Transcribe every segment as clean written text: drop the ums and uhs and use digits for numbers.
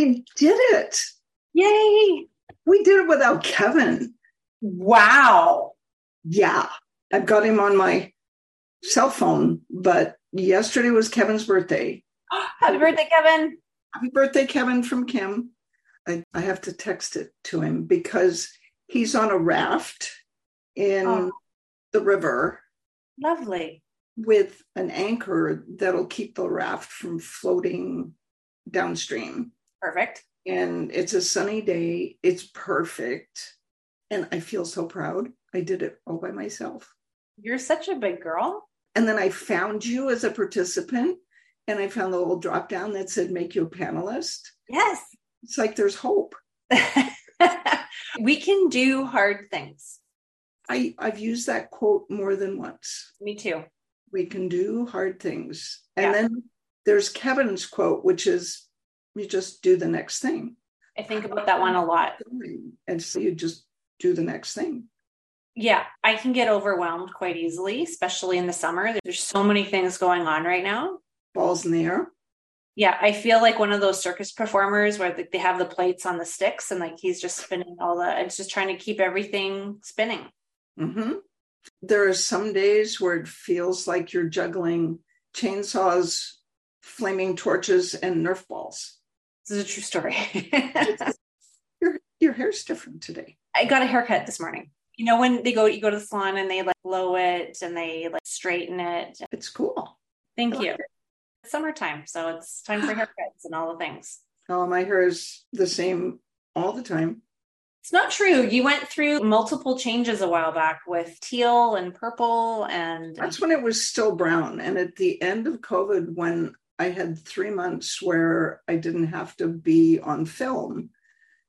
we did it. Yay. We did it without Kevin. Wow. Yeah. I've got him on my cell phone, but yesterday was Kevin's birthday. Oh, happy birthday, Kevin. Happy birthday, Kevin, from Kim. I have to text it to him because he's on a raft in the river. Lovely. With an anchor that'll keep the raft from floating downstream. Perfect. And it's a sunny day. It's perfect. And I feel so proud. I did it all by myself. You're such a big girl. And then I found you as a participant. And I found the little drop down that said, make you a panelist. Yes. It's like there's hope. We can do hard things. I've used that quote more than once. Me too. We can do hard things. And then there's Kevin's quote, which is, you just do the next thing. I think about that one a lot. And so you just do the next thing. Yeah, I can get overwhelmed quite easily, especially in the summer. There's so many things going on right now. Balls in the air. Yeah, I feel like one of those circus performers where they have the plates on the sticks and like he's just spinning all the, it's just trying to keep everything spinning. Mm-hmm. There are some days where it feels like you're juggling chainsaws, flaming torches, and Nerf balls. This is a true story. Your hair's different today. I got a haircut this morning. You know, when you go to the salon and they like blow it and they like straighten it. It's cool. Thank you. It's summertime, so it's time for haircuts and all the things. Oh, my hair is the same all the time. It's not true. You went through multiple changes a while back with teal and purple and... That's when it was still brown. And at the end of COVID, when I had 3 months where I didn't have to be on film,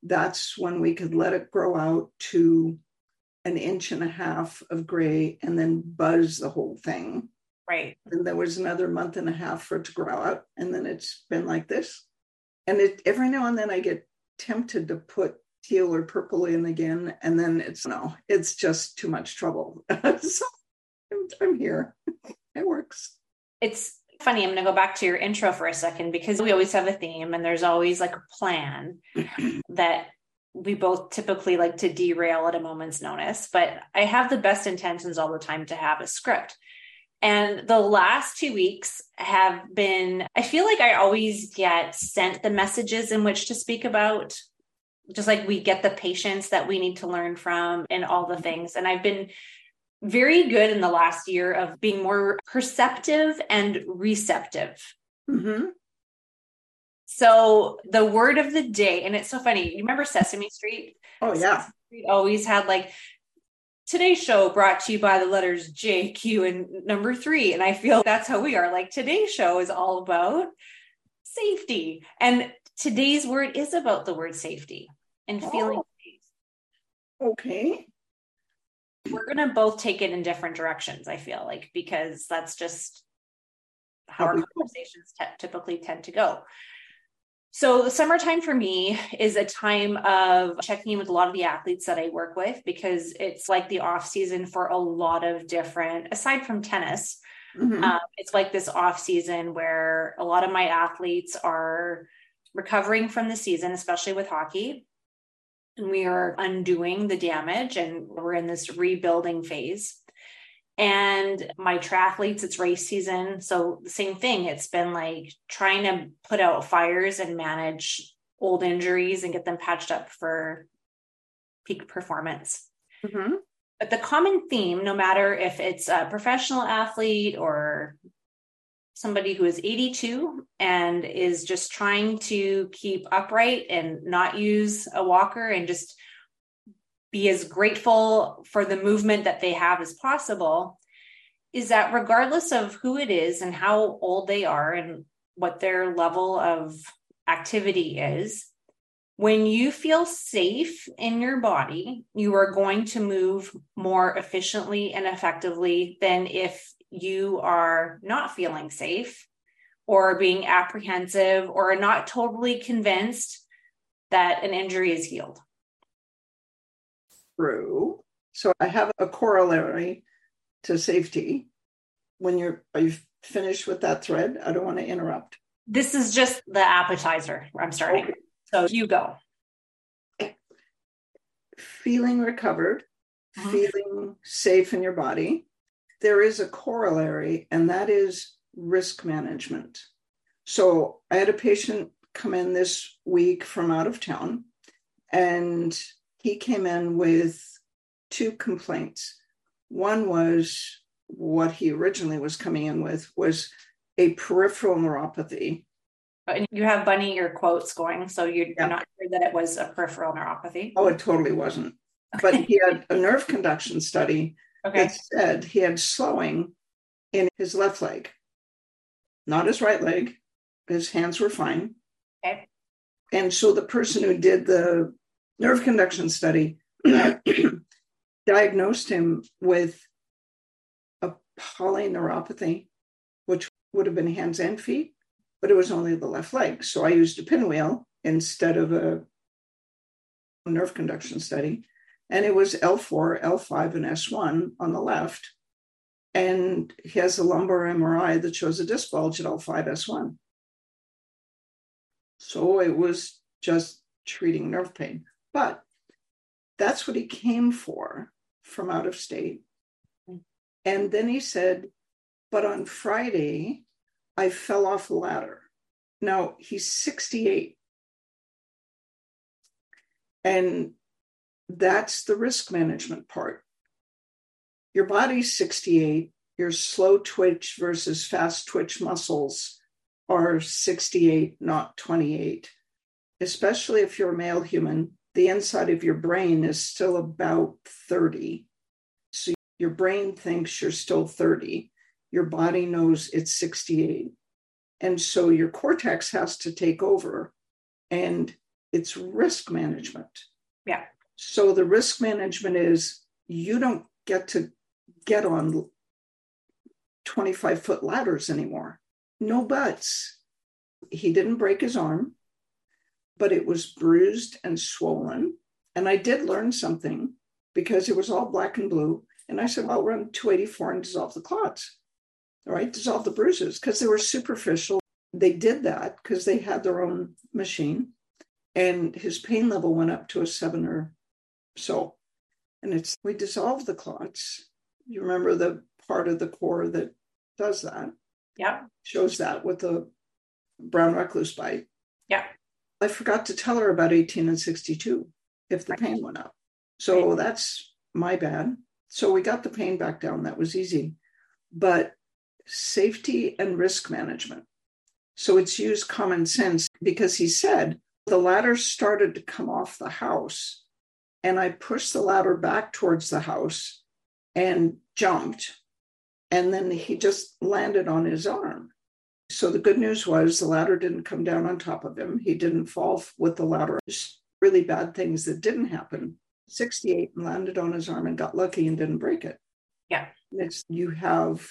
that's when we could let it grow out to 1.5 inches of gray and then buzz the whole thing. Right. And there was another 1.5 months for it to grow out. And then it's been like this. And every now and then I get tempted to put teal or purple in again, and then it's just too much trouble. So I'm here. It works. It's funny. I'm going to go back to your intro for a second because we always have a theme and there's always like a plan that we both typically like to derail at a moment's notice, but I have the best intentions all the time to have a script. And the last 2 weeks have been, I feel like I always get sent the messages in which to speak about, just like we get the patients that we need to learn from and all the things. And I've been very good in the last year of being more perceptive and receptive. Mm-hmm. So the word of the day, and it's so funny. You remember Sesame Street? Oh, yeah. Sesame Street always had like, today's show brought to you by the letters J, Q, and number 3. And I feel that's how we are. Like today's show is all about safety. And today's word is about the word safety and feeling safe. Okay. We're going to both take it in different directions, I feel like, because that's just how our conversations typically tend to go. So the summertime for me is a time of checking in with a lot of the athletes that I work with, because it's like the off season for a lot of different, aside from tennis, mm-hmm. It's like this off season where a lot of my athletes are recovering from the season, especially with hockey. And we are undoing the damage and we're in this rebuilding phase. And my triathletes, it's race season. So the same thing. It's been like trying to put out fires and manage old injuries and get them patched up for peak performance. Mm-hmm. But the common theme, no matter if it's a professional athlete or somebody who is 82 and is just trying to keep upright and not use a walker and just be as grateful for the movement that they have as possible, is that regardless of who it is and how old they are and what their level of activity is, when you feel safe in your body, you are going to move more efficiently and effectively than if you are not feeling safe or being apprehensive or not totally convinced that an injury is healed. True. So I have a corollary to safety. When are you finished with that thread? I don't want to interrupt. This is just the appetizer. I'm starting. Okay. So you go. Feeling recovered, feeling safe in your body. There is a corollary, and that is risk management. So I had a patient come in this week from out of town, and he came in with two complaints. One was what he originally was coming in with was a peripheral neuropathy. And you have bunny ear quotes going, so you're not sure that it was a peripheral neuropathy. Oh, it totally wasn't. Okay. But he had a nerve conduction study that said he had slowing in his left leg, not his right leg. His hands were fine. Okay. And so the person who did the nerve conduction study diagnosed him with a polyneuropathy, which would have been hands and feet, but it was only the left leg. So I used a pinwheel instead of a nerve conduction study. And it was L4, L5, and S1 on the left. And he has a lumbar MRI that shows a disc bulge at L5, S1. So it was just treating nerve pain. But that's what he came for from out of state. And then he said, but on Friday, I fell off the ladder. Now he's 68. And that's the risk management part. Your body's 68, your slow twitch versus fast twitch muscles are 68, not 28. Especially if you're a male human, the inside of your brain is still about 30. So your brain thinks you're still 30. Your body knows it's 68. And so your cortex has to take over, and it's risk management. Yeah. So the risk management is you don't get to get on 25-foot ladders anymore. No buts. He didn't break his arm, but it was bruised and swollen. And I did learn something because it was all black and blue. And I said, well, I'll run 284 and dissolve the clots. All right, dissolve the bruises, because they were superficial. They did that because they had their own machine, and his pain level went up to a 7 or so. And it's, we dissolve the clots. You remember the part of the core that does that? Yeah. Shows that with the brown recluse bite. Yeah. I forgot to tell her about 18 and 62 if the pain went up. So that's my bad. So we got the pain back down. That was easy. But safety and risk management. So it's used common sense, because he said the ladder started to come off the house, and I pushed the ladder back towards the house and jumped. And then he just landed on his arm. So the good news was the ladder didn't come down on top of him. He didn't fall with the ladder. Just really bad things that didn't happen. 68 and landed on his arm and got lucky and didn't break it. Yeah. It's, you have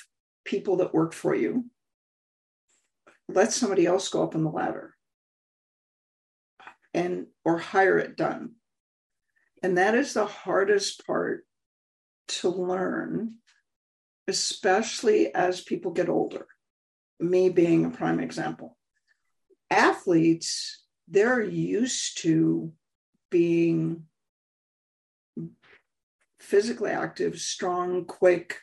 people that work for you. Let somebody else go up on the ladder and or hire it done. And that is the hardest part to learn, especially as people get older. Me being a prime example. Athletes, they're used to being physically active, strong, quick,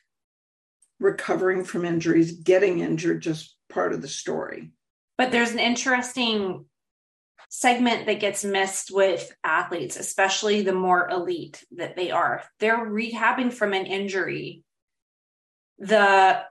recovering from injuries, getting injured, just part of the story. But there's an interesting segment that gets missed with athletes, especially the more elite that they are. They're rehabbing from an injury. The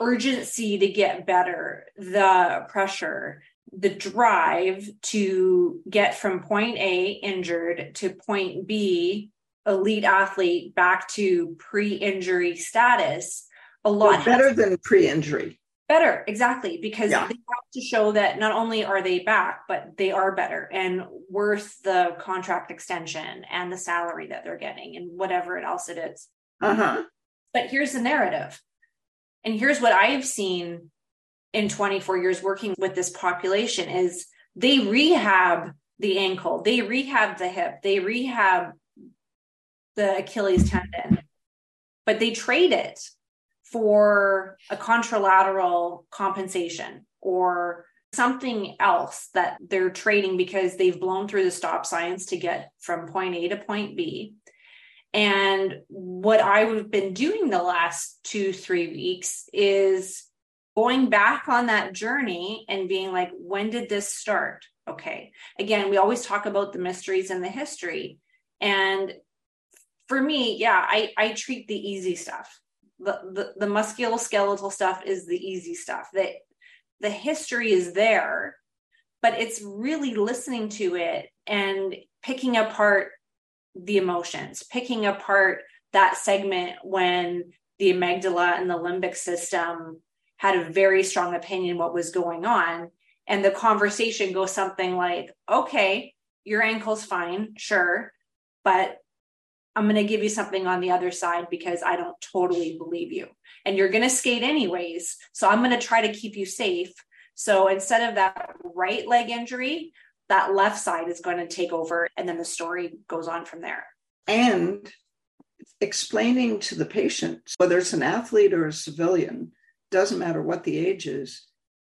urgency to get better, the pressure, the drive to get from point A, injured, to point B, elite athlete, back to pre-injury status. A lot better than pre-injury. Better, exactly, because they have to show that not only are they back, but they are better and worth the contract extension and the salary that they're getting and whatever else it is. But here's the narrative. And here's what I have seen in 24 years working with this population is they rehab the ankle, they rehab the hip, they rehab the Achilles tendon, but they trade it for a contralateral compensation or something else that they're trading because they've blown through the stop signs to get from point A to point B. And what I've been doing the last 2-3 weeks is going back on that journey and being like, when did this start? Okay. Again, we always talk about the mysteries and the history. And for me, I treat the easy stuff. The musculoskeletal stuff is the easy stuff. The history is there, but it's really listening to it and picking apart the emotions, picking apart that segment when the amygdala and the limbic system had a very strong opinion what was going on. And the conversation goes something like, okay, your ankle's fine, sure, but I'm going to give you something on the other side because I don't totally believe you. And you're going to skate anyways, so I'm going to try to keep you safe. So instead of that right leg injury, that left side is going to take over. And then the story goes on from there. And explaining to the patient, whether it's an athlete or a civilian, doesn't matter what the age is,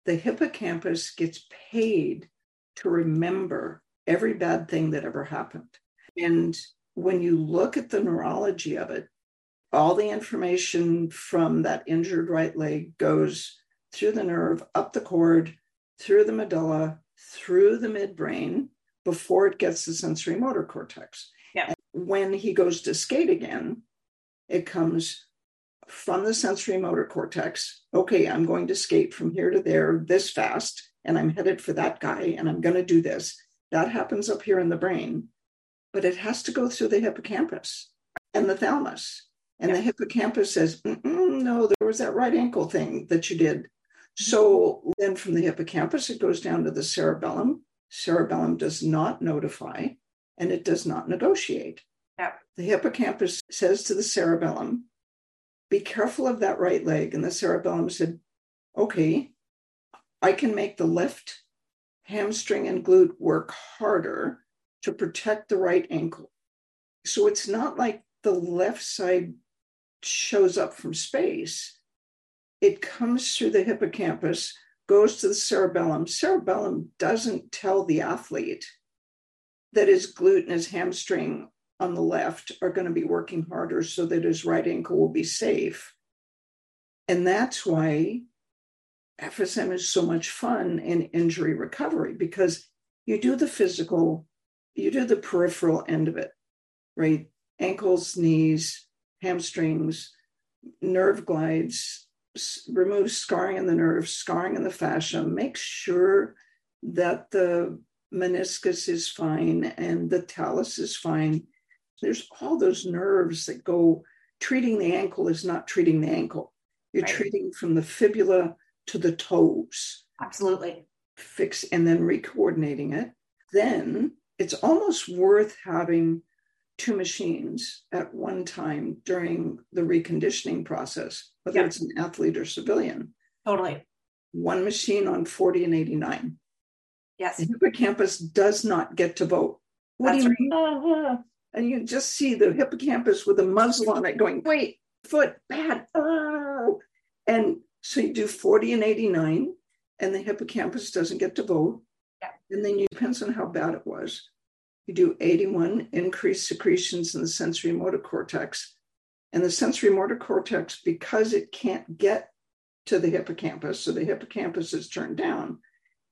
the hippocampus gets paid to remember every bad thing that ever happened. And when you look at the neurology of it, all the information from that injured right leg goes through the nerve, up the cord, through the medulla, through the midbrain, before it gets the sensory motor cortex. Yeah. When he goes to skate again, it comes from the sensory motor cortex. Okay, I'm going to skate from here to there this fast, and I'm headed for that guy, and I'm going to do this. That happens up here in the brain, but it has to go through the hippocampus and the thalamus. And the hippocampus says, no, there was that right ankle thing that you did. So then from the hippocampus, it goes down to the cerebellum. Cerebellum does not notify, and it does not negotiate. Yeah. The hippocampus says to the cerebellum, be careful of that right leg. And the cerebellum said, okay, I can make the left hamstring and glute work harder to protect the right ankle. So it's not like the left side shows up from space. It comes through the hippocampus, goes to the cerebellum. Cerebellum doesn't tell the athlete that his glute and his hamstring on the left are going to be working harder so that his right ankle will be safe. And that's why FSM is so much fun in injury recovery, because you do the physical, you do the peripheral end of it, right? Ankles, knees, hamstrings, nerve glides, remove scarring in the nerve, scarring in the fascia, make sure that the meniscus is fine and the talus is fine. There's all those nerves that go, treating the ankle is not treating the ankle. You're right. Treating from the fibula to the toes. Absolutely. Fix and then re-coordinating it. Then it's almost worth having two machines at one time during the reconditioning process, whether it's an athlete or civilian. Totally. One machine on 40 and 89. Yes. The hippocampus does not get to vote. What That's do you right. mean? And you just see the hippocampus with a muzzle on it going, wait, foot, bad. Oh. And so you do 40 and 89, and the hippocampus doesn't get to vote. Yeah. And then you depends on how bad it was. You do 81, increased secretions in the sensory motor cortex. And the sensory motor cortex, because it can't get to the hippocampus, so the hippocampus is turned down,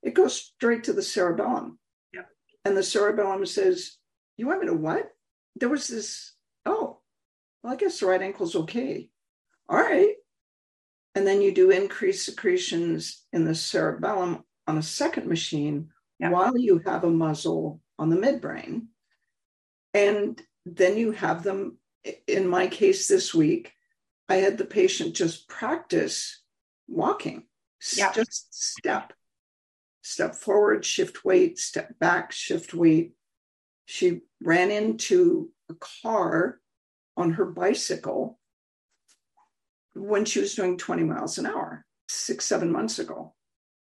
it goes straight to the cerebellum. Yeah. And the cerebellum says, you want me to what? There was this, I guess the right ankle's okay. All right. And then you do increased secretions in the cerebellum on a second machine while you have a muzzle on the midbrain. And then you have them, in my case this week, I had the patient just practice walking, just step forward, shift weight, step back, shift weight. She ran into a car on her bicycle when she was doing 20 miles an hour, 6-7 months ago.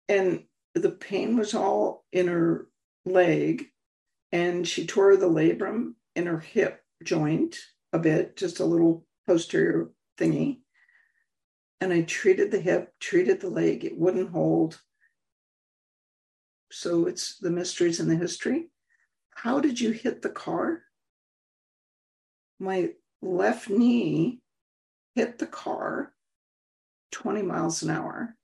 And the pain was all in her leg, and she tore the labrum in her hip joint a bit, just a little posterior thingy. And I treated the hip, treated the leg. It wouldn't hold. So it's the mysteries and the history. How did you hit the car? My left knee hit the car 20 miles an hour,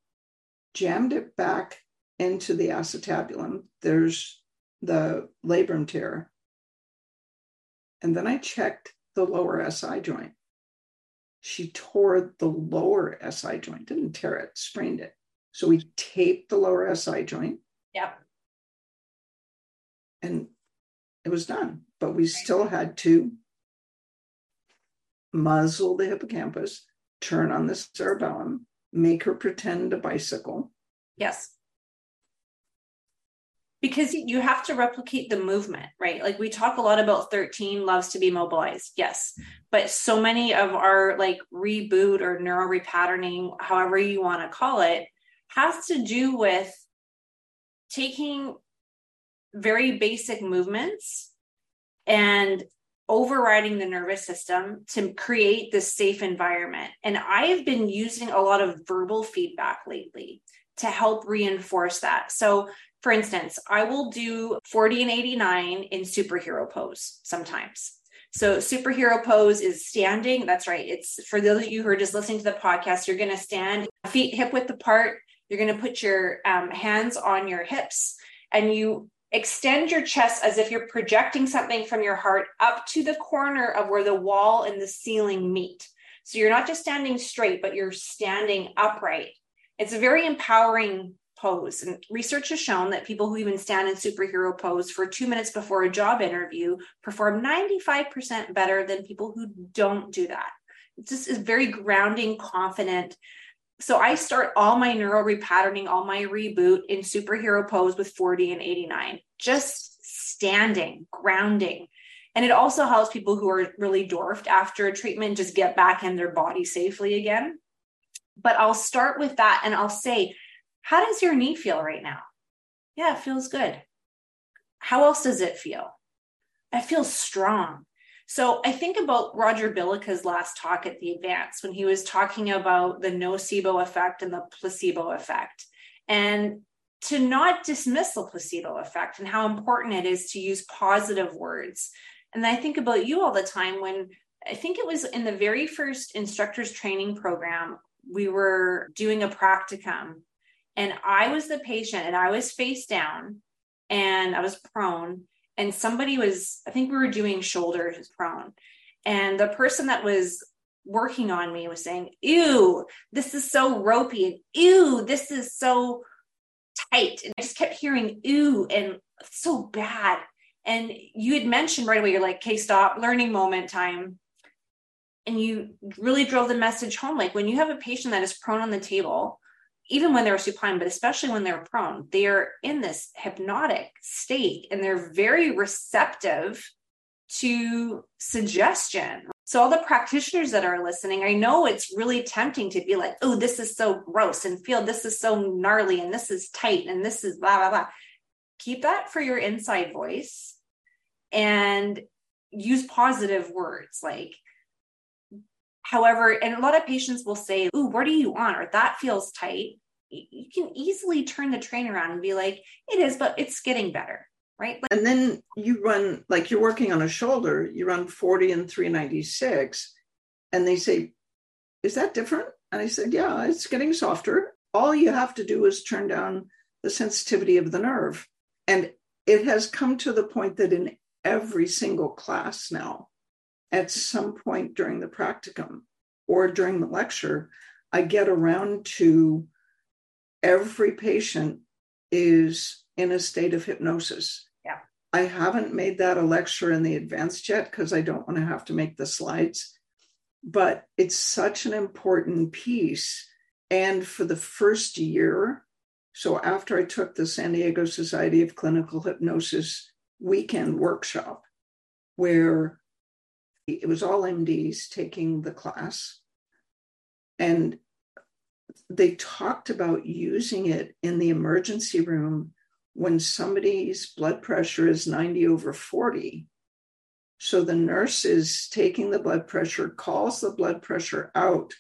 jammed it back into the acetabulum. There's the labrum tear. And then I checked the lower SI joint. She tore the lower SI joint, didn't tear it, sprained it. So we taped the lower SI joint. Yep. And it was done, but we still had to muzzle the hippocampus, turn on the cerebellum, make her pretend to bicycle. Yes. Because you have to replicate the movement, right? Like we talk a lot about 13 loves to be mobilized. Yes. But so many of our like reboot or neural repatterning, however you want to call it, has to do with taking very basic movements and overriding the nervous system to create this safe environment. And I've been using a lot of verbal feedback lately to help reinforce that. So for instance, I will do 40 and 89 in superhero pose sometimes. So superhero pose is standing. That's right. It's for those of you who are just listening to the podcast, you're going to stand feet hip width apart. You're going to put your hands on your hips and you extend your chest as if you're projecting something from your heart up to the corner of where the wall and the ceiling meet. So you're not just standing straight, but you're standing upright. It's a very empowering pose. And research has shown that people who even stand in superhero pose for 2 minutes before a job interview perform 95% better than people who don't do that. It just is very grounding, confident. So I start all my neural repatterning, all my reboot in superhero pose with 40 and 89, just standing, grounding. And it also helps people who are really dwarfed after a treatment just get back in their body safely again. But I'll start with that and I'll say, how does your knee feel right now? Yeah, it feels good. How else does it feel? It feels strong. So I think about Roger Bilica's last talk at the Advance when he was talking about the nocebo effect and the placebo effect, and to not dismiss the placebo effect and how important it is to use positive words. And I think about you all the time when I think it was in the very first instructor's training program, we were doing a practicum and I was the patient and I was face down and I was prone. And somebody was, I think we were doing shoulders prone. And the person that was working on me was saying, ew, this is so ropey. And ew, this is so tight. And I just kept hearing, ew, and so bad. And you had mentioned right away, you're like, okay, stop, learning moment time. And you really drove the message home. Like when you have a patient that is prone on the table, even when they're supine, but especially when they're prone, they are in this hypnotic state and they're very receptive to suggestion. So all the practitioners that are listening, I know it's really tempting to be like, oh, this is so gross and feel this is so gnarly and this is tight and this is blah, blah, blah. Keep that for your inside voice and use positive words like, however, and a lot of patients will say, ooh, where do you want? Or that feels tight. You can easily turn the train around and be like, it is, but it's getting better, right? And then you run, like you're working on a shoulder, you run 40 and 396. And they say, is that different? And I said, yeah, it's getting softer. All you have to do is turn down the sensitivity of the nerve. And it has come to the point that in every single class now, at some point during the practicum or during the lecture, I get around to every patient is in a state of hypnosis. Yeah. I haven't made that a lecture in the Advanced yet because I don't want to have to make the slides, but it's such an important piece. And for the first year, so after I took the San Diego Society of Clinical Hypnosis weekend workshop, where it was all MDs taking the class, and they talked about using it in the emergency room when somebody's blood pressure is 90 over 40. So the nurse is taking the blood pressure, calls the blood pressure out.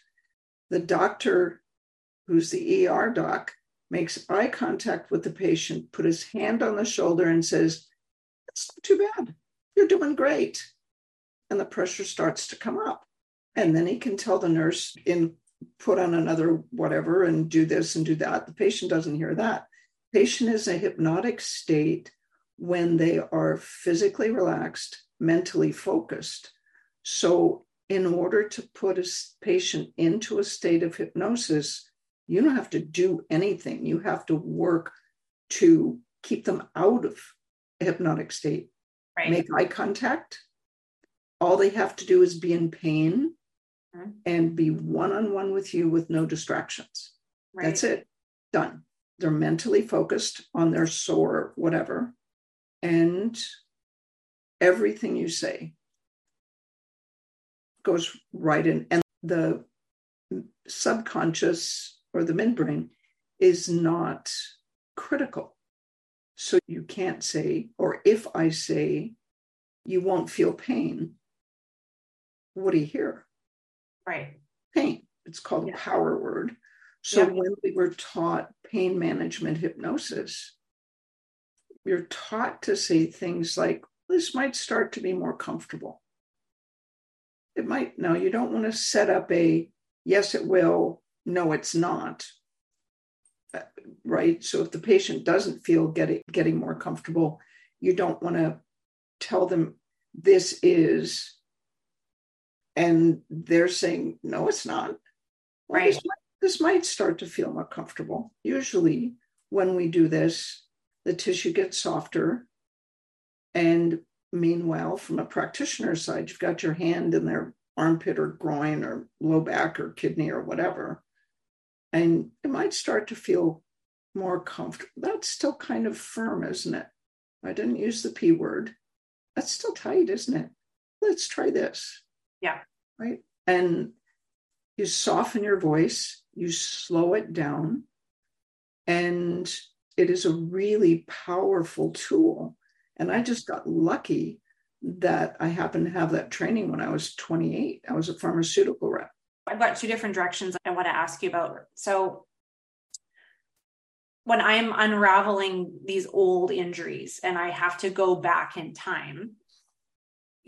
The doctor, who's the ER doc, makes eye contact with the patient, put his hand on the shoulder and says, "It's not too bad. You're doing great." And the pressure starts to come up. And then he can tell the nurse, put on another whatever and do this and do that. The patient doesn't hear that. Patient is in a hypnotic state when they are physically relaxed, mentally focused. So in order to put a patient into a state of hypnosis, you don't have to do anything. You have to work to keep them out of a hypnotic state. Right. Make eye contact. All they have to do is be in pain and be one-on-one with you with no distractions. Right. That's it. Done. They're mentally focused on their sore, whatever. And everything you say goes right in. And the subconscious or the midbrain is not critical. So you can't say, or if I say, you won't feel pain, what do you hear? Right. Pain. It's called a power word. So when we were taught pain management hypnosis, you're taught to say things like, this might start to be more comfortable. It might. No, you don't want to set up a, yes, it will. No, it's not. Right. So if the patient doesn't feel getting more comfortable, you don't want to tell them this is. And they're saying, no, it's not. Well, right. This might start to feel more comfortable. Usually when we do this, the tissue gets softer. And meanwhile, from a practitioner's side, you've got your hand in their armpit or groin or low back or kidney or whatever. And it might start to feel more comfortable. That's still kind of firm, isn't it? I didn't use the P word. That's still tight, isn't it? Let's try this. Yeah. Right. And you soften your voice, you slow it down. And it is a really powerful tool. And I just got lucky that I happened to have that training when I was 28. I was a pharmaceutical rep. I've got two different directions I want to ask you about. So when I'm unraveling these old injuries and I have to go back in time,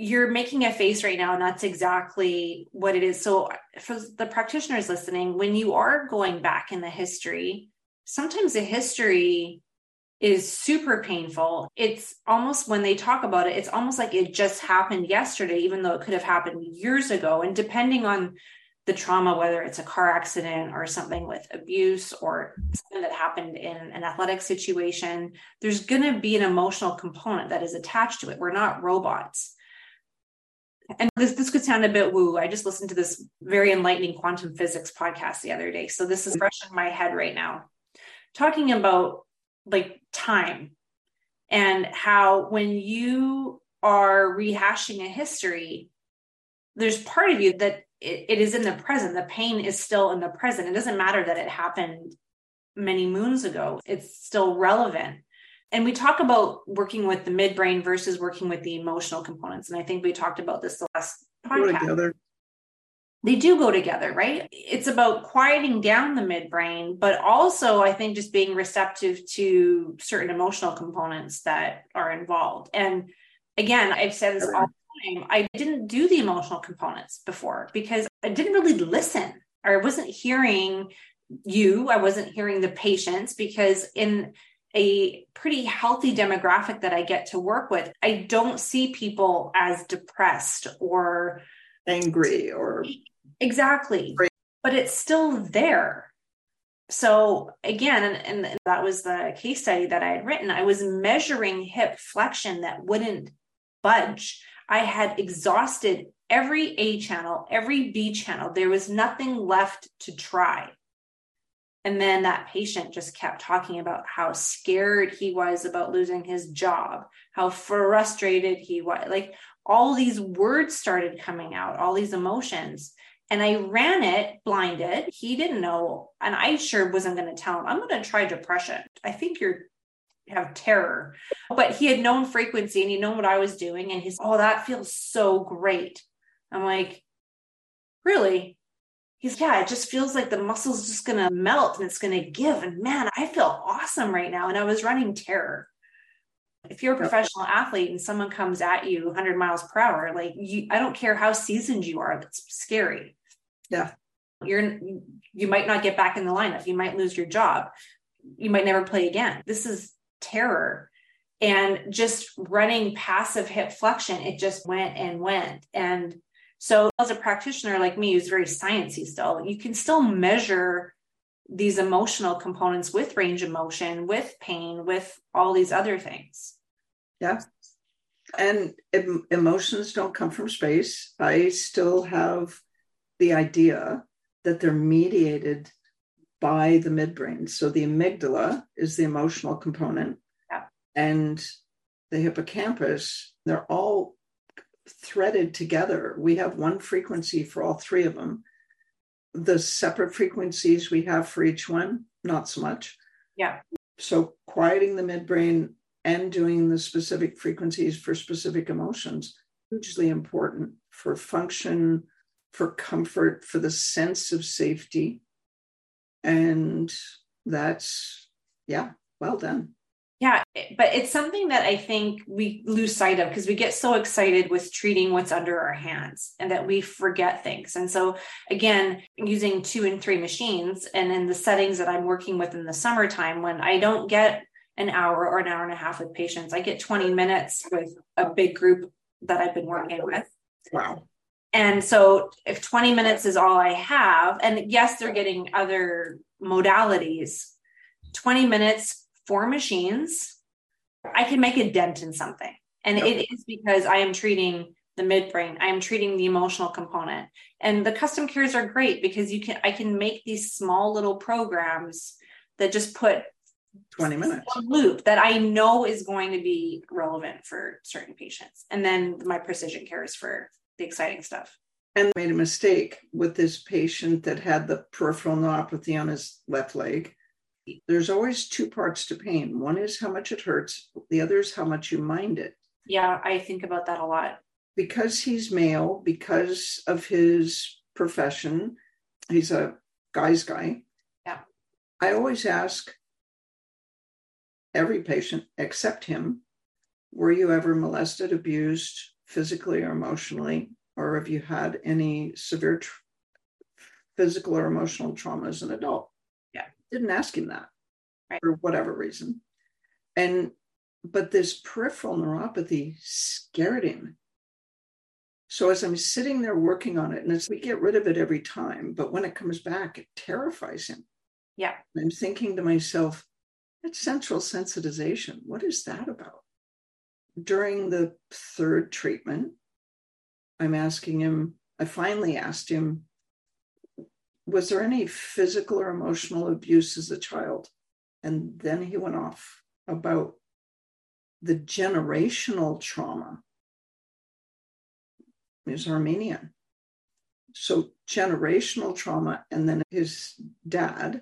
you're making a face right now, and that's exactly what it is. So for the practitioners listening, when you are going back in the history, sometimes the history is super painful. It's almost, when they talk about it, it's almost like it just happened yesterday, even though it could have happened years ago. And depending on the trauma, whether it's a car accident or something with abuse or something that happened in an athletic situation, there's going to be an emotional component that is attached to it. We're not robots. And this could sound a bit woo. I just listened to this very enlightening quantum physics podcast the other day. So this is fresh in my head right now. Talking about like time and how when you are rehashing a history, there's part of you that it is in the present. The pain is still in the present. It doesn't matter that it happened many moons ago. It's still relevant. And we talk about working with the midbrain versus working with the emotional components. And I think we talked about this the last podcast. Go together. They do go together, right? It's about quieting down the midbrain, but also I think just being receptive to certain emotional components that are involved. And again, I've said this all the time. I didn't do the emotional components before because I didn't really listen, or I wasn't hearing you. I wasn't hearing the patients, because in a pretty healthy demographic that I get to work with, I don't see people as depressed or angry or exactly, but it's still there. So again, and that was the case study that I had written. I was measuring hip flexion that wouldn't budge. I had exhausted every A channel, every B channel. There was nothing left to try. And then that patient just kept talking about how scared he was about losing his job, how frustrated he was. Like all these words started coming out, all these emotions. And I ran it blinded. He didn't know. And I sure wasn't going to tell him, I'm going to try depression. I think you have terror. But he had known frequency and he'd known what I was doing. And he's, oh, that feels so great. I'm like, really? he's, yeah, it just feels like the muscle's just going to melt and it's going to give. And man, I feel awesome right now. And I was running terror. If you're a professional athlete and someone comes at you 100 miles per hour, like you, I don't care how seasoned you are. That's scary. Yeah. You might not get back in the lineup. You might lose your job. You might never play again. This is terror. And just running passive hip flexion, it just went and went. And so as a practitioner like me, who's very sciencey still, you can still measure these emotional components with range of motion, with pain, with all these other things. Yeah. And emotions don't come from space. I still have the idea that they're mediated by the midbrain. So the amygdala is the emotional component. Yeah. And the hippocampus, they're all threaded together. We have one frequency for all three of them. The separate frequencies we have for each one, not so much. Yeah. So quieting the midbrain and doing the specific frequencies for specific emotions, hugely important for function, for comfort, for the sense of safety. And that's, yeah, well done. Yeah, but it's something that I think we lose sight of because we get so excited with treating what's under our hands and that we forget things. And so again, using 2 and 3 machines, and in the settings that I'm working with in the summertime, when I don't get an hour or an hour and a half with patients, I get 20 minutes with a big group that I've been working with. Wow. And so if 20 minutes is all I have, and yes, they're getting other modalities, 20 minutes, 4 machines, I can make a dent in something. And it is because I am treating the midbrain. I am treating the emotional component. And the custom cures are great because I can make these small little programs that just put 20 minutes a loop that I know is going to be relevant for certain patients. And then my precision care is for the exciting stuff. And I made a mistake with this patient that had the peripheral neuropathy on his left leg. There's always 2 parts to pain. One is how much it hurts. The other is how much you mind it. Yeah, I think about that a lot. Because he's male, because of his profession, he's a guy's guy. Yeah. I always ask every patient except him, were you ever molested, abused physically or emotionally, or have you had any severe physical or emotional trauma as an adult? Didn't ask him that, right, for whatever reason. But this peripheral neuropathy scared him. So as I'm sitting there working on it, and it's, we get rid of it every time, but when it comes back, it terrifies him. Yeah. And I'm thinking to myself, that's central sensitization. What is that about? During the 3rd treatment, I finally asked him, was there any physical or emotional abuse as a child? And then he went off about the generational trauma. He was Armenian. So generational trauma, and then his dad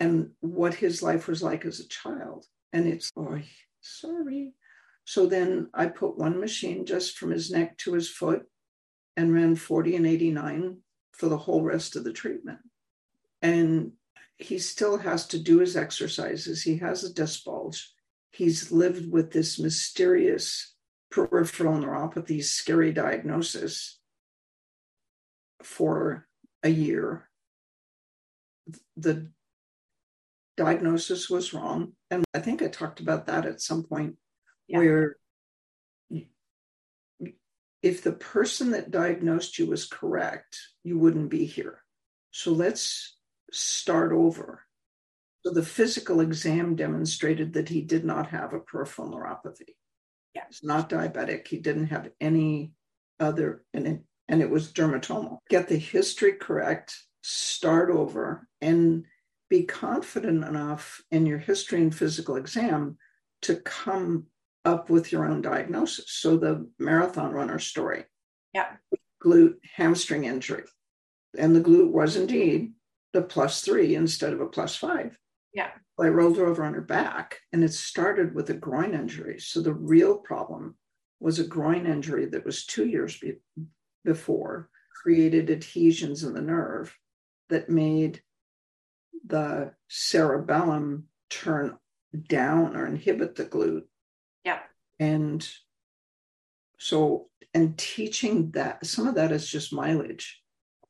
and what his life was like as a child. And it's, oh, sorry. So then I put one machine just from his neck to his foot and ran 40 and 89. For the whole rest of the treatment. And he still has to do his exercises. He has a disc bulge. He's lived with this mysterious peripheral neuropathy, scary diagnosis for a year. The diagnosis was wrong. And I think I talked about that at some point, where if the person that diagnosed you was correct, you wouldn't be here. So let's start over. So the physical exam demonstrated that he did not have a peripheral neuropathy. Yeah. He's not diabetic. He didn't have any other, and it was dermatomal. Get the history correct, start over, and be confident enough in your history and physical exam to come up with your own diagnosis. So the marathon runner story. Yeah. Glute hamstring injury. And the glute was indeed the +3 instead of a +5. Yeah. I rolled her over on her back, and it started with a groin injury. So the real problem was a groin injury that was 2 years before, created adhesions in the nerve. that made the cerebellum turn down or inhibit the glute. Yeah. And so, and teaching that, some of that is just mileage,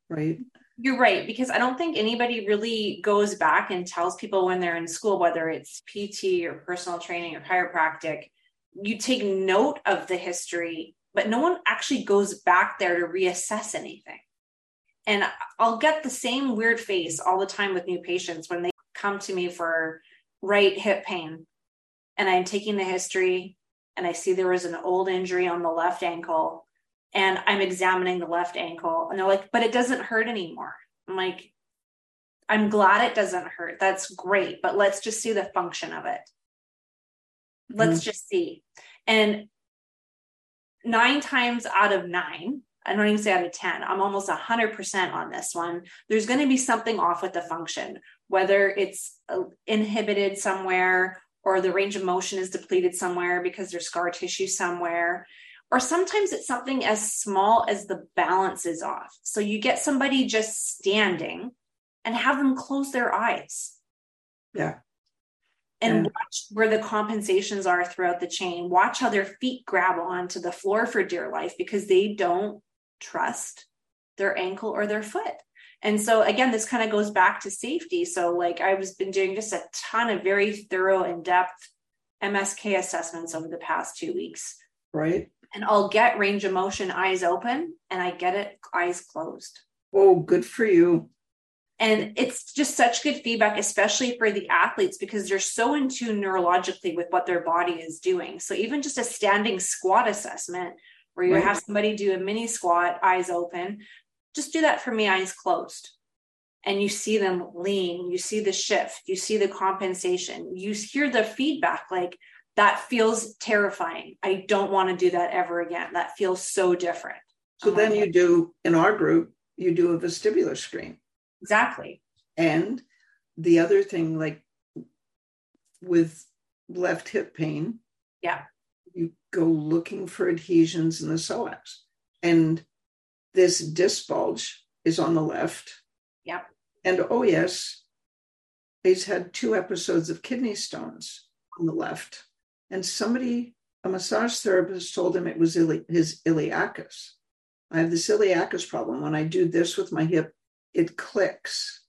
right? You're right, because I don't think anybody really goes back and tells people when they're in school, whether it's PT or personal training or chiropractic, you take note of the history, but no one actually goes back there to reassess anything. And I'll get the same weird face all the time with new patients when they come to me for right hip pain. And I'm taking the history and I see there was an old injury on the left ankle and I'm examining the left ankle. And they're like, but it doesn't hurt anymore. I'm like, I'm glad it doesn't hurt. That's great. But let's just see the function of it. Let's just see. And 9 times out of 9, I don't even say out of 10, I'm almost 100% on this one. There's going to be something off with the function, whether it's inhibited somewhere or the range of motion is depleted somewhere because there's scar tissue somewhere. Or sometimes it's something as small as the balance is off. So you get somebody just standing and have them close their eyes. Yeah. And watch where the compensations are throughout the chain. Watch how their feet grab onto the floor for dear life because they don't trust their ankle or their foot. And so again, this kind of goes back to safety. So like I was been doing just a ton of very thorough in-depth MSK assessments over the past 2 weeks. Right. And I'll get range of motion, eyes open, and I get it, eyes closed. Oh, good for you. And it's just such good feedback, especially for the athletes, because they're so in tune neurologically with what their body is doing. So even just a standing squat assessment where you have somebody do a mini squat, eyes open, just do that for me, eyes closed. And you see them lean, you see the shift, you see the compensation, you hear the feedback, like that feels terrifying. I don't want to do that ever again. That feels so different. So then you do, in our group, you do a vestibular screen. Exactly. And the other thing, like with left hip pain, you go looking for adhesions in the psoas. And this disc bulge is on the left. Yeah. And oh, yes, he's had 2 episodes of kidney stones on the left. And somebody, a massage therapist, told him it was his iliacus. I have this iliacus problem. When I do this with my hip, it clicks.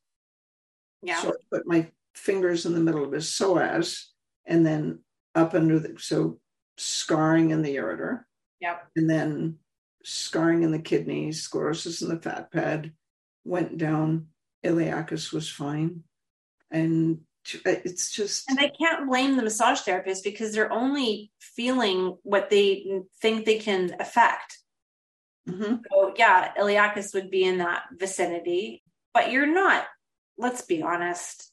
Yeah. So I put my fingers in the middle of his psoas and then up under the, so scarring in the ureter. Yep. And then scarring in the kidneys, sclerosis in the fat pad, went down. Iliacus was fine. And it's just. And I can't blame the massage therapist because they're only feeling what they think they can affect. Mm-hmm. So yeah, iliacus would be in that vicinity, but you're not, let's be honest,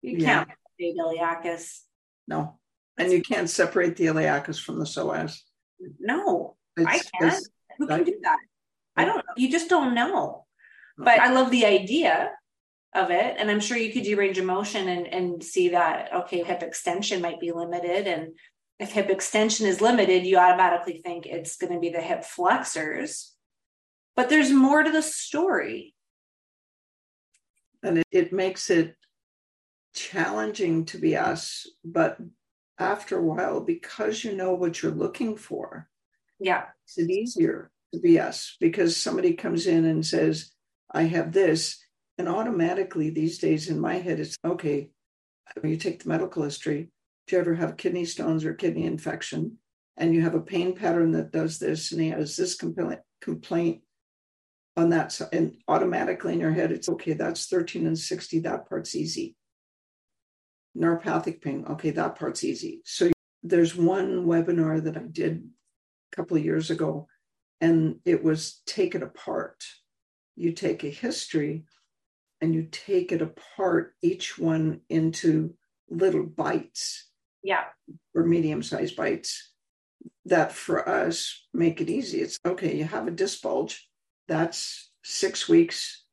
you can't separate iliacus. No. And you can't separate the iliacus from the psoas. No, I can't. Who can do that? I don't, you just don't know, but I love the idea of it. And I'm sure you could do range of motion and see that, okay, hip extension might be limited. And if hip extension is limited, you automatically think it's going to be the hip flexors. But there's more to the story. And it makes it challenging to be us, but after a while, because you know what you're looking for, it's easier to be us because somebody comes in and says, I have this. And automatically these days in my head, it's okay, you take the medical history. Do you ever have kidney stones or kidney infection? And you have a pain pattern that does this, and he has this complaint on that side, and automatically in your head, it's okay, that's 13 and 60, that part's easy. Neuropathic pain, okay, that part's easy. So there's one webinar that I did a couple of years ago, and it was take it apart. You take a history, and you take it apart, each one into little bites, or medium-sized bites. That for us make it easy. It's okay, you have a disc bulge, that's 6 weeks,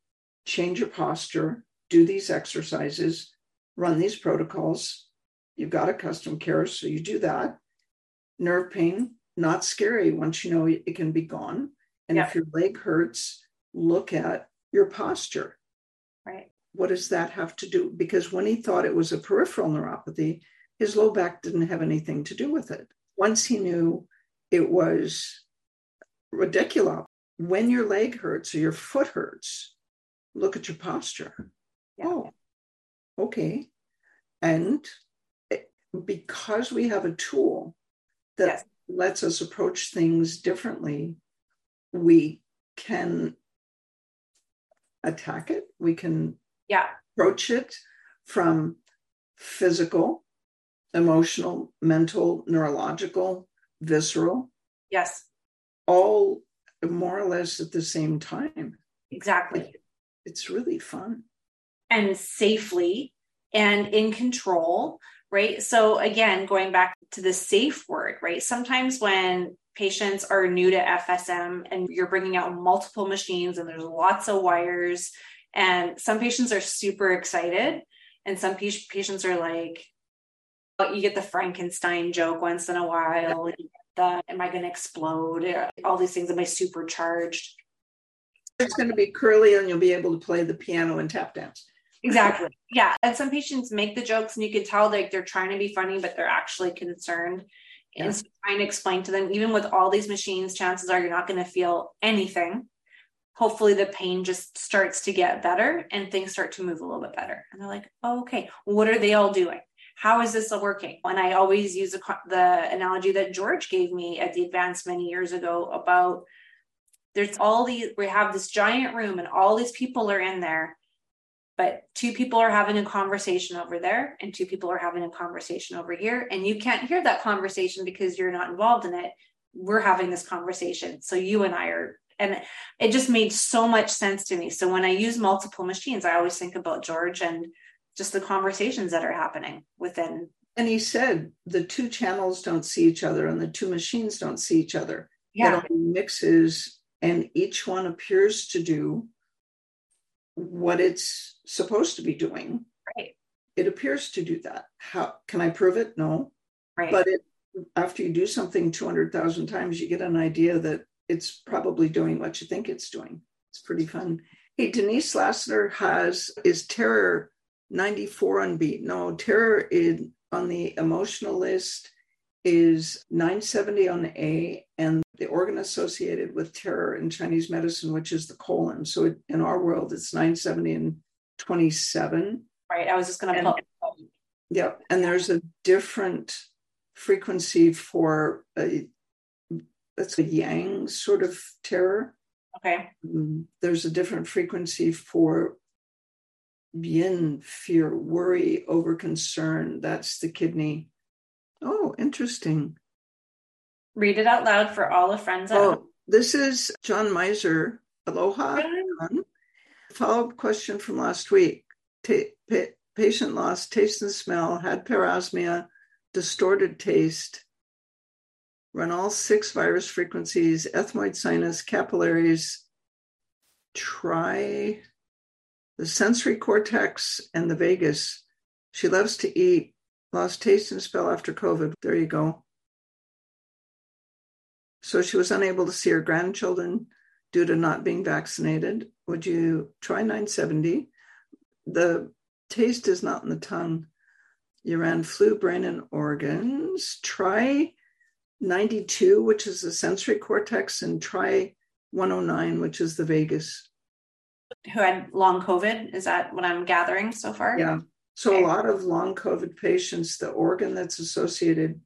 change your posture, do these exercises, run these protocols. You've got a custom care, so you do that. Nerve pain, not scary once you know it can be gone. And if your leg hurts, look at your posture. Right. What does that have to do? Because when he thought it was a peripheral neuropathy, his low back didn't have anything to do with it. Once he knew it was radiculopathy, when your leg hurts or your foot hurts, look at your posture. Yeah. Oh, okay. And because we have a tool that yes. lets us approach things differently, we can attack it. We can approach it from physical, emotional, mental, neurological, visceral. Yes. All more or less at the same time. Exactly. Like, it's really fun. And safely and in control, right? So again, going back to the safe word, right? Sometimes when patients are new to FSM and you're bringing out multiple machines and there's lots of wires, and some patients are super excited and some patients are like, well, you get the Frankenstein joke once in a while. Am I going to explode? All these things. Am I supercharged? It's going to be curly and you'll be able to play the piano and tap dance. Exactly. Yeah. And some patients make the jokes and you can tell like they're trying to be funny, but they're actually concerned. Yeah. And so trying to explain to them, even with all these machines, chances are you're not going to feel anything. Hopefully the pain just starts to get better and things start to move a little bit better. And they're like, oh, okay, what are they all doing? How is this working? And I always use the analogy that George gave me at the advance many years ago about there's all these, we have this giant room and all these people are in there, but two people are having a conversation over there and two people are having a conversation over here. And you can't hear that conversation because you're not involved in it. We're having this conversation. So you and I are, and it just made so much sense to me. So when I use multiple machines, I always think about George and just the conversations that are happening within. And he said, the two channels don't see each other and the two machines don't see each other. Yeah. It only mixes. And each one appears to do what it's supposed to be doing. Right. It appears to do that. How can I prove it? No. Right. But after you do something 200,000 times, you get an idea that it's probably doing what you think it's doing. It's pretty fun. Hey, Denise Lassiter is terror 94 unbeat. No, terror on the emotional list is 970 on A, and the organ associated with terror in Chinese medicine, which is the colon. So in our world, it's 970 and 27. Right. I was just going to pull up. Yep. And there's a different frequency for that's a yang sort of terror. Okay. There's a different frequency for yin, fear, worry, over concern. That's the kidney. Oh, interesting. Read it out loud for all the friends. Oh, this is John Miser. Aloha. John. Follow-up question from last week. Patient lost taste and smell, had parosmia, distorted taste, run all 6 virus frequencies, ethmoid sinus, capillaries, try the sensory cortex and the vagus. She loves to eat. Lost taste and smell after COVID. There you go. So she was unable to see her grandchildren due to not being vaccinated. Would you try 970? The taste is not in the tongue. You ran flu, brain, and organs. Try 92, which is the sensory cortex, and try 109, which is the vagus. Who had long COVID? Is that what I'm gathering so far? Yeah. So a lot of long COVID patients, the organ that's associated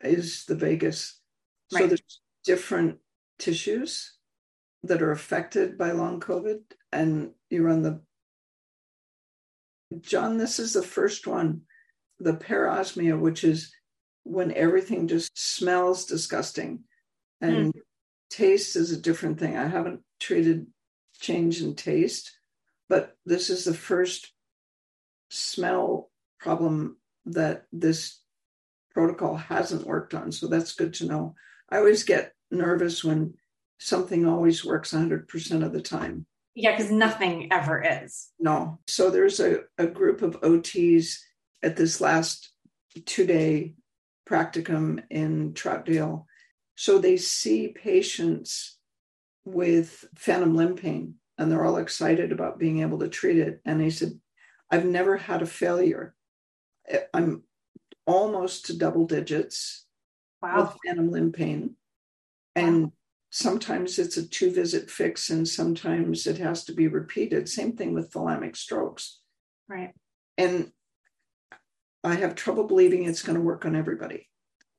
is the vagus. Right. So there's different tissues that are affected by long COVID. And you run John, this is the first one, the parosmia, which is when everything just smells disgusting. And taste is a different thing. I haven't treated change in taste, but this is the first smell problem that this protocol hasn't worked on. So that's good to know. I always get nervous when something always works 100% of the time. Yeah, because nothing ever is. No. So there's a group of OTs at this last 2-day practicum in Troutdale. So they see patients with phantom limb pain. and they're all excited about being able to treat it. And he said, I've never had a failure. I'm almost to double digits with phantom limb pain. And sometimes it's a 2-visit fix, and sometimes it has to be repeated. Same thing with thalamic strokes. Right. And I have trouble believing it's going to work on everybody.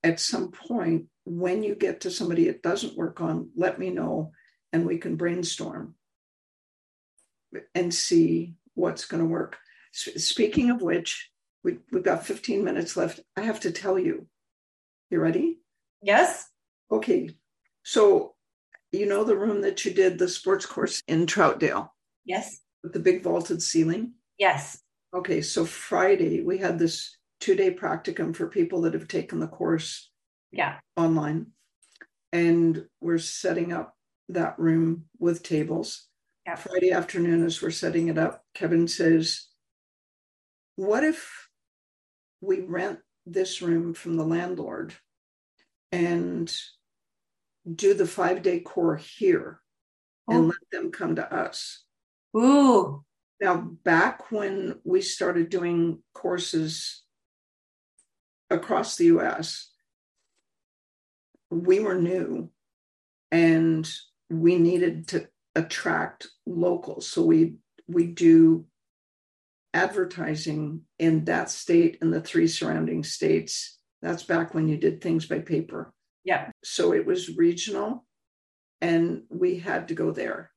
At some point, when you get to somebody it doesn't work on, let me know, and we can brainstorm and see what's going to work. Speaking of which, we've got 15 minutes left. I have to tell you. You ready? Yes. Okay. So, you know the room that you did the sports course in Troutdale? Yes. With the big vaulted ceiling? Yes. Okay. So Friday, we had this 2-day practicum for people that have taken the course online. And we're setting up that room with tables. Yeah. Friday afternoon, as we're setting it up, Kevin says, what if we rent this room from the landlord and do the 5-day core here and let them come to us? Ooh. Now, back when we started doing courses across the US, we were new and we needed to attract locals. So we do advertising in that state and the 3 surrounding states. That's back when you did things by paper. Yeah. So it was regional and we had to go there.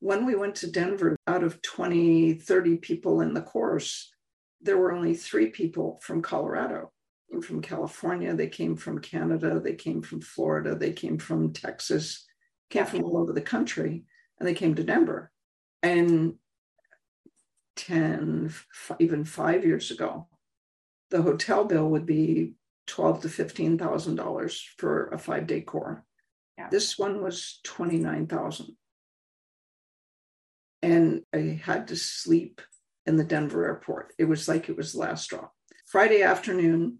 When we went to Denver, out of 20, 30 people in the course, there were only 3 people from Colorado. They came from California, they came from Canada, they came from Florida, they came from Texas, came from all over the country, and they came to Denver. And 10, even 5 years ago, the hotel bill would be $12,000 to $15,000 for a 5-day core. Yeah. This one was $29,000. And I had to sleep in the Denver airport. It was like it was the last straw. Friday afternoon,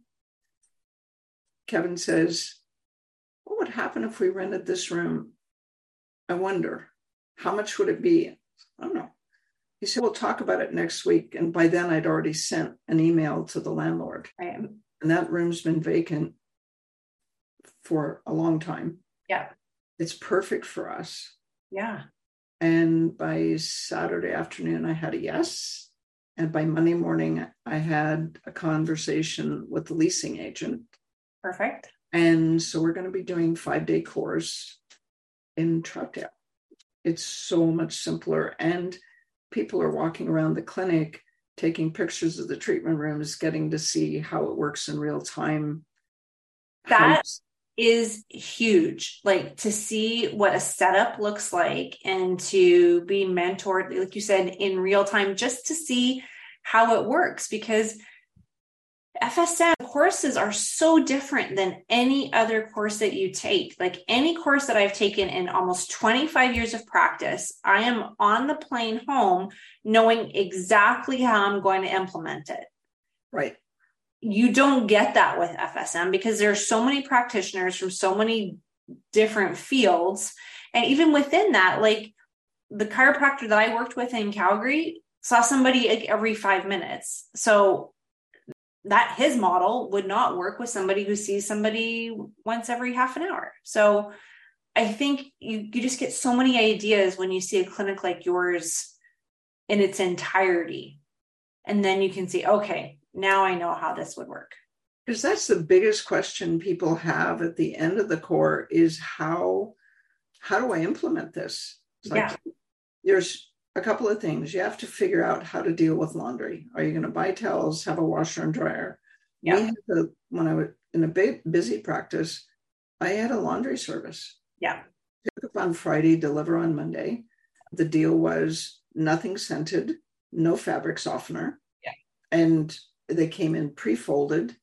Kevin says, what would happen if we rented this room? I wonder, how much would it be? I don't know. He said, we'll talk about it next week. And by then I'd already sent an email to the landlord. And that room's been vacant for a long time. Yeah. It's perfect for us. Yeah. And by Saturday afternoon, I had a yes. And by Monday morning, I had a conversation with the leasing agent. Perfect. And so we're going to be doing 5-day course in Troutdale. It's so much simpler. And people are walking around the clinic, taking pictures of the treatment rooms, getting to see how it works in real time. That is huge. Like, to see what a setup looks like and to be mentored, like you said, in real time, just to see how it works, because FSM courses are so different than any other course that you take. Like, any course that I've taken in almost 25 years of practice, I am on the plane home knowing exactly how I'm going to implement it. Right. You don't get that with FSM because there are so many practitioners from so many different fields. And even within that, like, the chiropractor that I worked with in Calgary saw somebody like every 5 minutes. So that his model would not work with somebody who sees somebody once every half an hour. So I think you just get so many ideas when you see a clinic like yours in its entirety. And then you can see, okay, now I know how this would work. Because that's the biggest question people have at the end of the core is how do I implement this? It's like, there's a couple of things. You have to figure out how to deal with laundry. Are you going to buy towels, have a washer and dryer? Yeah. We had when I was in a big, busy practice, I had a laundry service. Yeah. Pick up on Friday, deliver on Monday. The deal was nothing scented, no fabric softener. Yeah. And they came in pre-folded,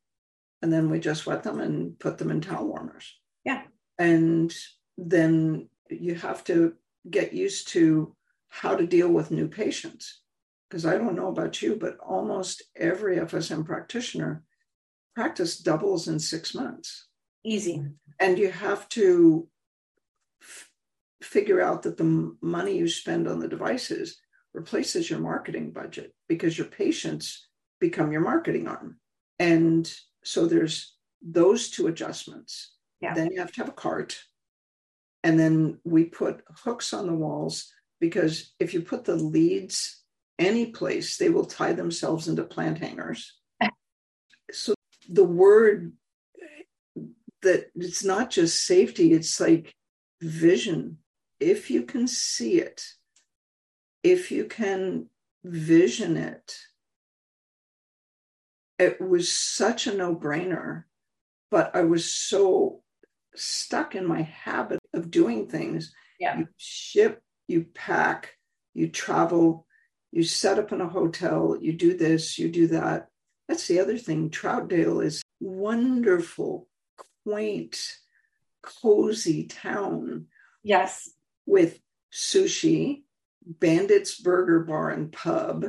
and then we just wet them and put them in towel warmers. Yeah. And then you have to get used to how to deal with new patients. Because I don't know about you, but almost every FSM practitioner practice doubles in 6 months. Easy. And you have to figure out that the money you spend on the devices replaces your marketing budget, because your patients become your marketing arm. And so there's those two adjustments. Yeah. Then you have to have a cart. And then we put hooks on the walls, because if you put the leads any place, they will tie themselves into plant hangers. So the word that it's not just safety, it's like vision. If you can see it, if you can vision it, it was such a no-brainer, but I was so stuck in my habit of doing things. Yeah. You ship, you pack, you travel, you set up in a hotel, you do this, you do that. That's the other thing. Troutdale is a wonderful, quaint, cozy town. Yes. With sushi, Bandit's Burger Bar and Pub,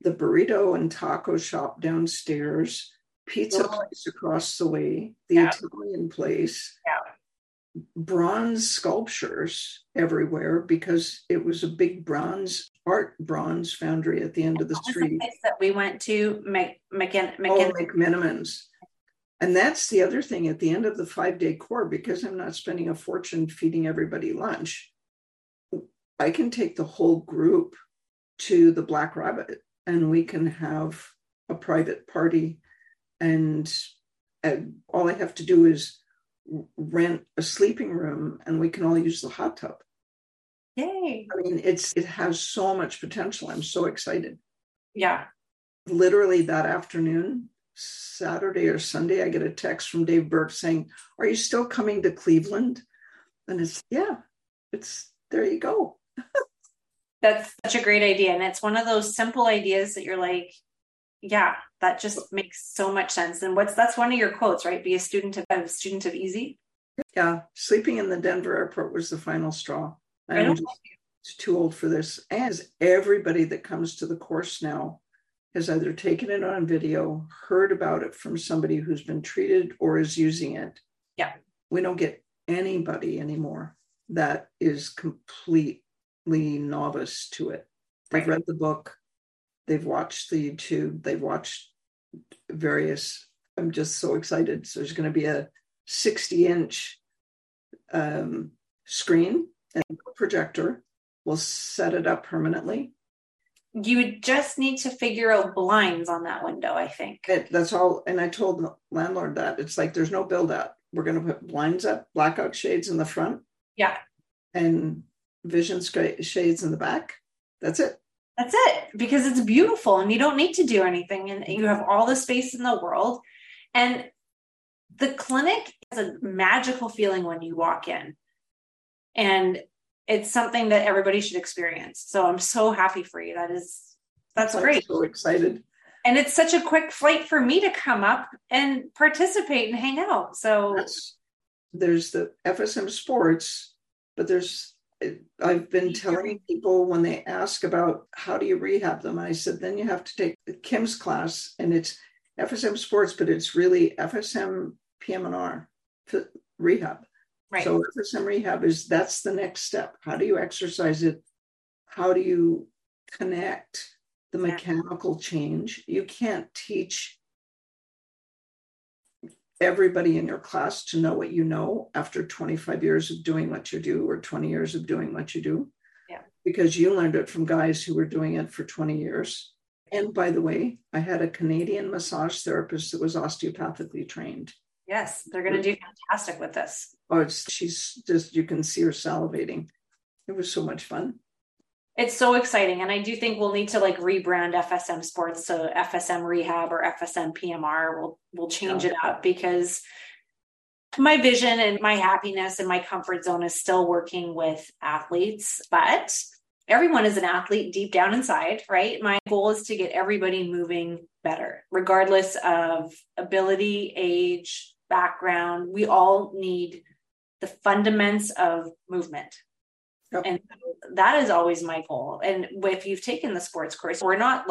the burrito and taco shop downstairs, pizza place across the way, the yeah. Italian place, yeah. bronze sculptures everywhere, because it was a big bronze foundry at the end of the street. The place that we went to, McMenamins. And that's the other thing at the end of the 5-day core, because I'm not spending a fortune feeding everybody lunch, I can take the whole group to the Black Rabbit and we can have a private party. And all I have to do is rent a sleeping room and we can all use the hot tub. Yay. I mean, it has so much potential. I'm so excited. Yeah. Literally that afternoon, Saturday or Sunday, I get a text from Dave Burke saying, "Are you still coming to Cleveland?" And there you go. That's such a great idea. And it's one of those simple ideas that you're like, yeah, that just makes so much sense. And that's one of your quotes, right? Be a student of easy. Yeah. Sleeping in the Denver airport was the final straw. I'm too old for this. And everybody that comes to the course now has either taken it on video, heard about it from somebody who's been treated, or is using it. Yeah. We don't get anybody anymore that is completely novice to it. They've read the book, they've watched the YouTube, they've watched various. I'm just so excited. So there's going to be a 60-inch screen and projector. We'll set it up permanently. You would just need to figure out blinds on that window, I think. That's all. And I told the landlord that. It's like, there's no build out. We're going to put blinds up, blackout shades in the front. Yeah. And vision shades in the back. That's it. That's it. Because it's beautiful and you don't need to do anything. And you have all the space in the world. And the clinic is a magical feeling when you walk in. And it's something that everybody should experience. So I'm so happy for you. That's great. I'm so excited. And it's such a quick flight for me to come up and participate and hang out. So there's the FSM sports, but I've been telling people when they ask about how do you rehab them, I said, then you have to take Kim's class, and it's FSM sports, but it's really FSM PM&R rehab. Right. So FSM rehab that's the next step. How do you exercise it? How do you connect the mechanical change? You can't teach everybody in your class to know what you know after 25 years of doing what you do, or 20 years of doing what you do. Yeah. Because you learned it from guys who were doing it for 20 years. And by the way, I had a Canadian massage therapist that was osteopathically trained. Yes, they're going to do fantastic with this. Oh, she's just, you can see her salivating. It was so much fun. It's so exciting. And I do think we'll need to rebrand FSM sports to FSM rehab or FSM PMR. We'll change it up, because my vision and my happiness and my comfort zone is still working with athletes, but everyone is an athlete deep down inside, right? My goal is to get everybody moving better, regardless of ability, age, background. We all need the fundamentals of movement. Yep. And that is always my goal. And if you've taken the sports course, we're not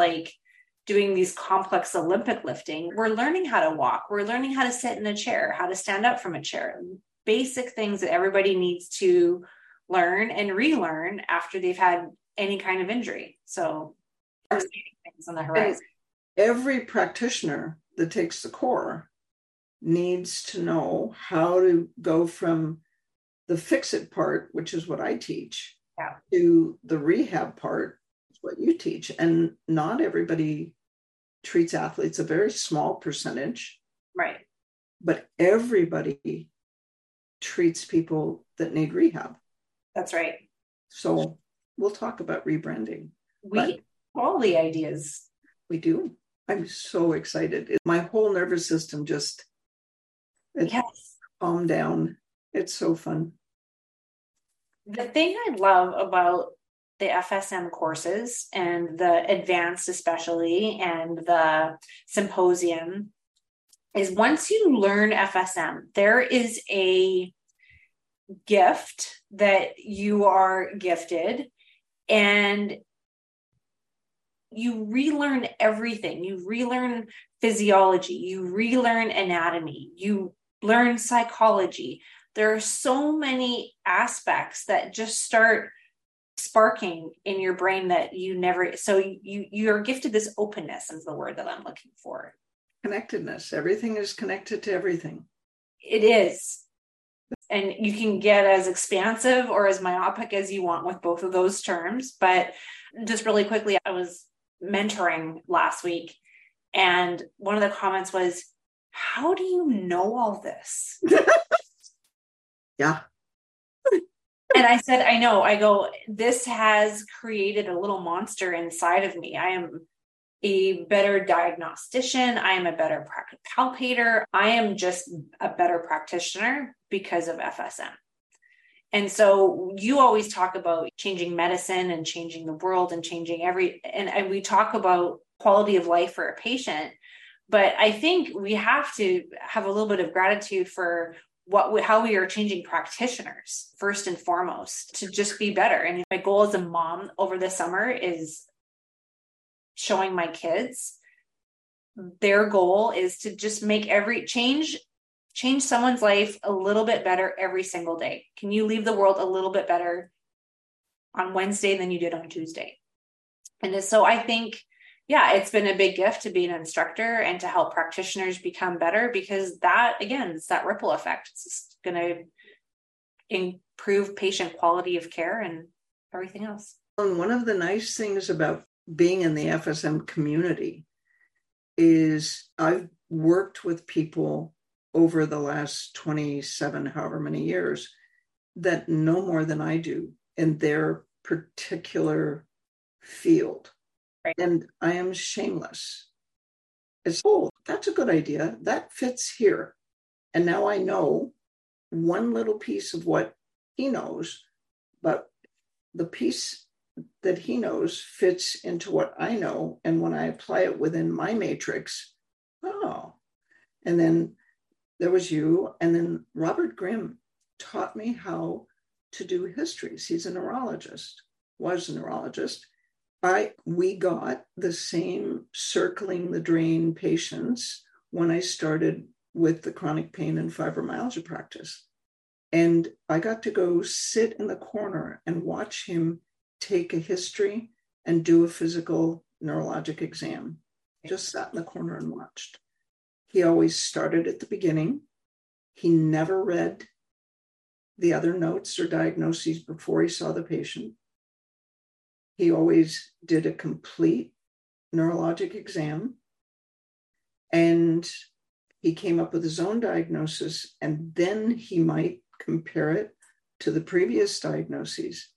doing these complex Olympic lifting. We're learning how to walk. We're learning how to sit in a chair, how to stand up from a chair, basic things that everybody needs to learn and relearn after they've had any kind of injury. So things on the horizon. Every practitioner that takes the core needs to know how to go from the fix it part, which is what I teach, to the rehab part, is what you teach. And not everybody treats athletes, a very small percentage. Right. But everybody treats people that need rehab. That's right. So we'll talk about rebranding. We have all the ideas. We do. I'm so excited. My whole nervous system just calmed down. It's so fun. The thing I love about the FSM courses and the advanced especially and the symposium is once you learn FSM, there is a gift that you are gifted and you relearn everything. You relearn physiology. You relearn anatomy. You learn psychology. There are so many aspects that just start sparking in your brain that you never, so you're gifted this openness is the word that I'm looking for. Connectedness. Everything is connected to everything. It is. And you can get as expansive or as myopic as you want with both of those terms. But just really quickly, I was mentoring last week. And one of the comments was, how do you know all this? Yeah. And I said, I know. I go, this has created a little monster inside of me. I am a better diagnostician. I am a better palpator. I am just a better practitioner because of FSM. And so you always talk about changing medicine and changing the world and changing and we talk about quality of life for a patient, but I think we have to have a little bit of gratitude for how we are changing practitioners first and foremost to just be better. And my goal as a mom over the summer is showing my kids, their goal is to just make every change someone's life a little bit better every single day. Can you leave the world a little bit better on Wednesday than you did on Tuesday? And so I think, it's been a big gift to be an instructor and to help practitioners become better because that, again, it's that ripple effect. It's just going to improve patient quality of care and everything else. And one of the nice things about being in the FSM community is I've worked with people over the last 27, however many years, that know more than I do in their particular field. Right. And I am shameless. That's a good idea. That fits here. And now I know one little piece of what he knows, but the piece that he knows fits into what I know. And when I apply it within my matrix, and then there was you. And then Robert Grimm taught me how to do histories. He's a neurologist, was a neurologist. We got the same circling the drain patients when I started with the chronic pain and fibromyalgia practice. And I got to go sit in the corner and watch him take a history and do a physical neurologic exam. Just sat in the corner and watched. He always started at the beginning. He never read the other notes or diagnoses before he saw the patient. He always did a complete neurologic exam. And he came up with his own diagnosis. And then he might compare it to the previous diagnoses.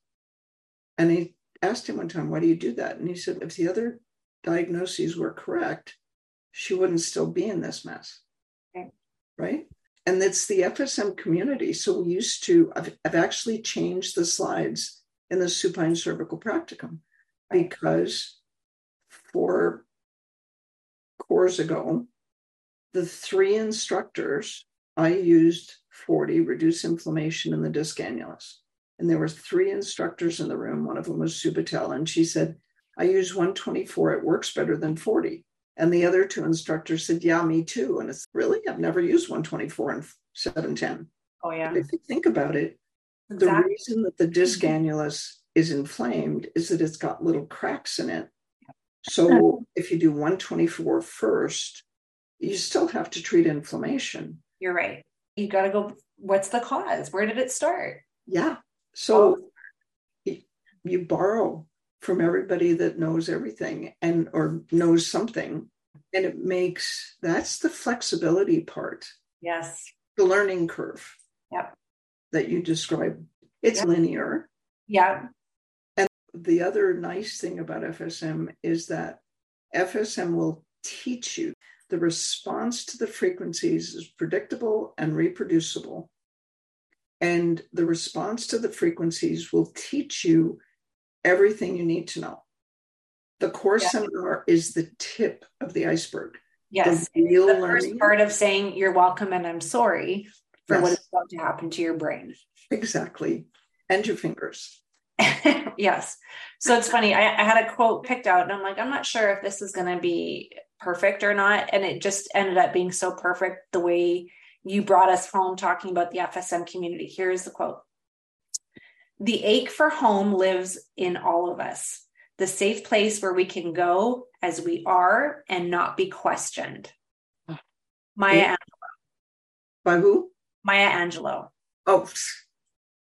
And I asked him one time, why do you do that? And he said, if the other diagnoses were correct, she wouldn't still be in this mess. Okay. Right? And it's the FSM community. So we used to, I've actually changed the slides in the supine cervical practicum because 4 cores ago, the 3 instructors, I used 40, reduce inflammation in the disc annulus. And there were 3 instructors in the room. One of them was Subatel. And she said, I use 124. It works better than 40. And the other 2 instructors said, yeah, me too. And it's really, I've never used 124 and 710. Oh, yeah. But if you think about it, Exactly. The reason that the disc annulus is inflamed is that it's got little cracks in it. So if you do 124 first, you still have to treat inflammation. You're right. You got to go, what's the cause? Where did it start? Yeah. So you borrow from everybody that knows everything and or knows something. And it makes, that's the flexibility part. Yes. The learning curve. Yep. That you described. It's linear. Yeah. And the other nice thing about FSM is that FSM will teach you the response to the frequencies is predictable and reproducible. And the response to the frequencies will teach you everything you need to know. The core seminar is the tip of the iceberg. Yes. The first part of saying you're welcome and I'm sorry for what is about to happen to your brain. Exactly. And your fingers. Yes. So it's funny. I had a quote picked out and I'm like, I'm not sure if this is going to be perfect or not. And it just ended up being so perfect the way you brought us home talking about the FSM community. Here's the quote. The ache for home lives in all of us. The safe place where we can go as we are and not be questioned. Maya Angelou. By who? Maya Angelou. Oh,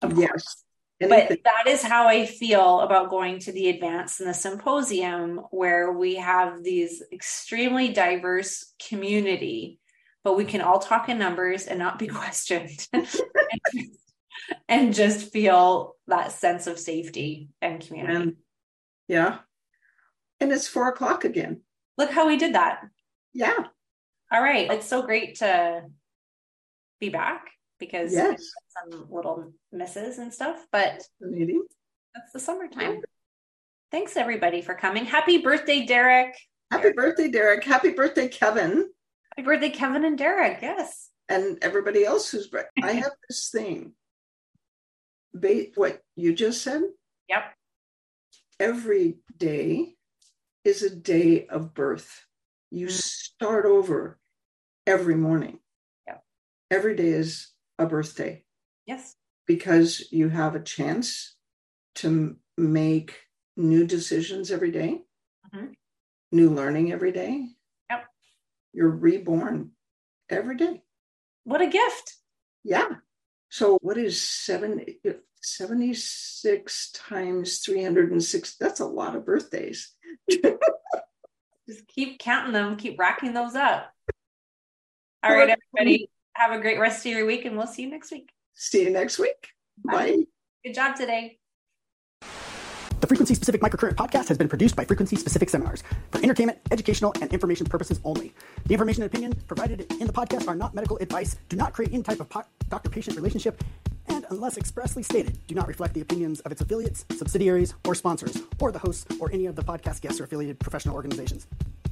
of course. Anything. But that is how I feel about going to the advance and the symposium, where we have these extremely diverse community, but we can all talk in numbers and not be questioned and just feel that sense of safety and community. And it's 4:00 again. Look how we did that. Yeah. All right. It's so great to be back. Because some little misses and stuff, but that's the summertime. Thanks everybody for coming. Happy birthday, Derek. Happy birthday, Derek. Happy birthday, Kevin. Happy birthday, Kevin and Derek. Yes. And everybody else who's I have this thing. What you just said? Yep. Every day is a day of birth. You start over every morning. Yep. Every day is a birthday. Yes. Because you have a chance to make new decisions every day, new learning every day. Yep. You're reborn every day. What a gift. Yeah. So what is 76 times 306? That's a lot of birthdays. Just keep counting them. Keep racking those up. All right, everybody. Have a great rest of your week and we'll see you next week. See you next week. Bye. Good job today. The Frequency Specific Microcurrent podcast has been produced by Frequency Specific Seminars for entertainment, educational, and information purposes only. The information and opinion provided in the podcast are not medical advice, do not create any type of doctor-patient relationship, and unless expressly stated, do not reflect the opinions of its affiliates, subsidiaries, or sponsors, or the hosts, or any of the podcast guests or affiliated professional organizations.